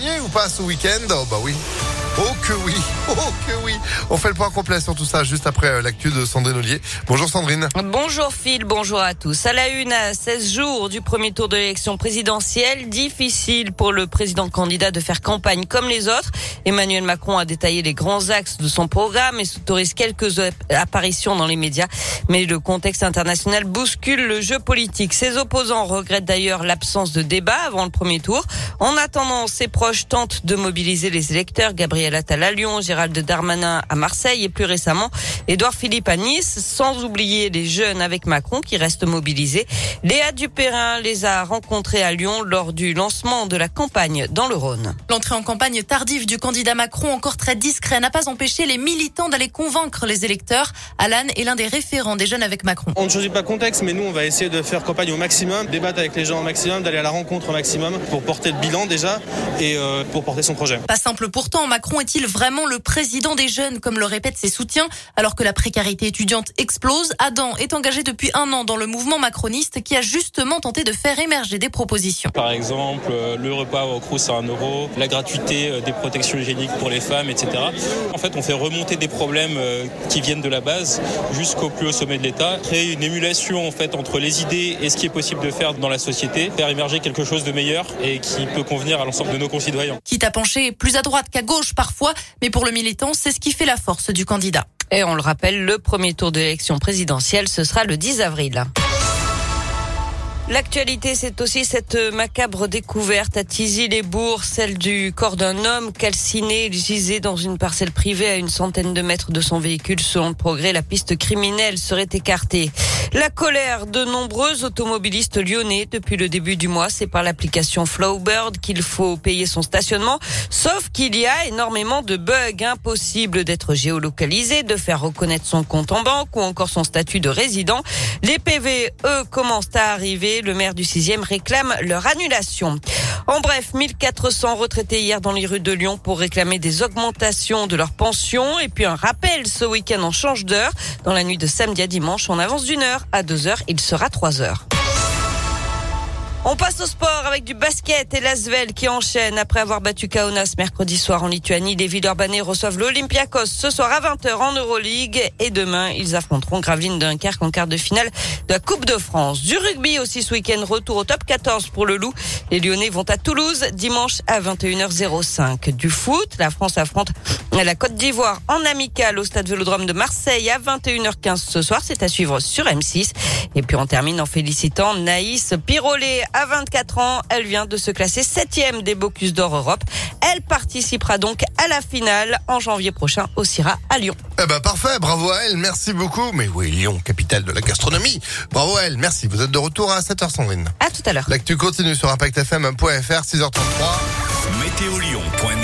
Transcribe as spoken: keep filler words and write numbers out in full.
gagner ou pas ce week-end ? Oh bah oui. Oh que oui, oh que oui. On fait le point complet sur tout ça juste après l'actu de Sandrine Ollier. Bonjour Sandrine. Bonjour Phil, bonjour à tous. À la une, à seize jours du premier tour de l'élection présidentielle, difficile pour le président candidat de faire campagne comme les autres. Emmanuel Macron a détaillé les grands axes de son programme et s'autorise quelques apparitions dans les médias. Mais le contexte international bouscule le jeu politique. Ses opposants regrettent d'ailleurs l'absence de débat avant le premier tour. En attendant, ses proches tentent de mobiliser les électeurs. Gabriel à l'Atal à Lyon, Gérald Darmanin à Marseille et plus récemment Édouard Philippe à Nice, sans oublier les jeunes avec Macron qui restent mobilisés. Léa Dupérin les a rencontrés à Lyon lors du lancement de la campagne dans le Rhône. L'entrée en campagne tardive du candidat Macron, encore très discret, n'a pas empêché les militants d'aller convaincre les électeurs. Alan est l'un des référents des jeunes avec Macron. On ne choisit pas le contexte, mais nous on va essayer de faire campagne au maximum, débattre avec les gens au maximum, d'aller à la rencontre au maximum pour porter le bilan déjà et euh, pour porter son projet. Pas simple pourtant, Macron Macron est-il vraiment le président des jeunes, comme le répètent ses soutiens, alors que la précarité étudiante explose ? Adam est engagé depuis un an dans le mouvement macroniste qui a justement tenté de faire émerger des propositions. Par exemple, le repas au Crous à un euro, la gratuité des protections hygiéniques pour les femmes, et cetera. En fait, on fait remonter des problèmes qui viennent de la base jusqu'au plus haut sommet de l'État, créer une émulation en fait entre les idées et ce qui est possible de faire dans la société, faire émerger quelque chose de meilleur et qui peut convenir à l'ensemble de nos concitoyens. Quitte à pencher plus à droite qu'à gauche, parfois, mais pour le militant, c'est ce qui fait la force du candidat. Et on le rappelle, le premier tour de l'élection présidentielle, ce sera le dix avril. L'actualité, c'est aussi cette macabre découverte à Tizy-les-Bourgs, celle du corps d'un homme calciné, gisé dans une parcelle privée à une centaine de mètres de son véhicule. Selon le Progrès, la piste criminelle serait écartée. La colère de nombreux automobilistes lyonnais depuis le début du mois, c'est par l'application Flowbird qu'il faut payer son stationnement. Sauf qu'il y a énormément de bugs, impossible d'être géolocalisé, de faire reconnaître son compte en banque ou encore son statut de résident. Les P V, eux, commencent à arriver. Le maire du sixième réclame leur annulation. En bref, mille quatre cents retraités hier dans les rues de Lyon pour réclamer des augmentations de leurs pensions. Et puis un rappel, ce week-end on change d'heure. Dans la nuit de samedi à dimanche, on avance d'une heure à deux heures, il sera trois heures. On passe au sport avec du basket et l'Asvel qui enchaîne. Après avoir battu Kaunas mercredi soir en Lituanie, les Villeurbanais reçoivent l'Olympiakos ce soir à vingt heures en Euroleague. Et demain, ils affronteront Gravelines-Dunkerque en quart de finale de la Coupe de France. Du rugby aussi ce week-end, retour au top quatorze pour le Lou. Les Lyonnais vont à Toulouse dimanche à vingt et une heures cinq. Du foot, la France affronte la Côte d'Ivoire en amical au stade Vélodrome de Marseille à vingt et une heures quinze ce soir. C'est à suivre sur M six. Et puis on termine en félicitant Naïs Pirolet. À vingt-quatre ans, elle vient de se classer septième des Bocuse d'or Europe. Elle participera donc à la finale en janvier prochain au SIRA à Lyon. Eh ben parfait, bravo à elle, merci beaucoup. Mais oui, Lyon, capitale de la gastronomie. Bravo à elle, merci. Vous êtes de retour à sept heures, Sandrine. À tout à l'heure. L'actu continue sur impact f m point f r, six heures trente-trois. Météo Lyon.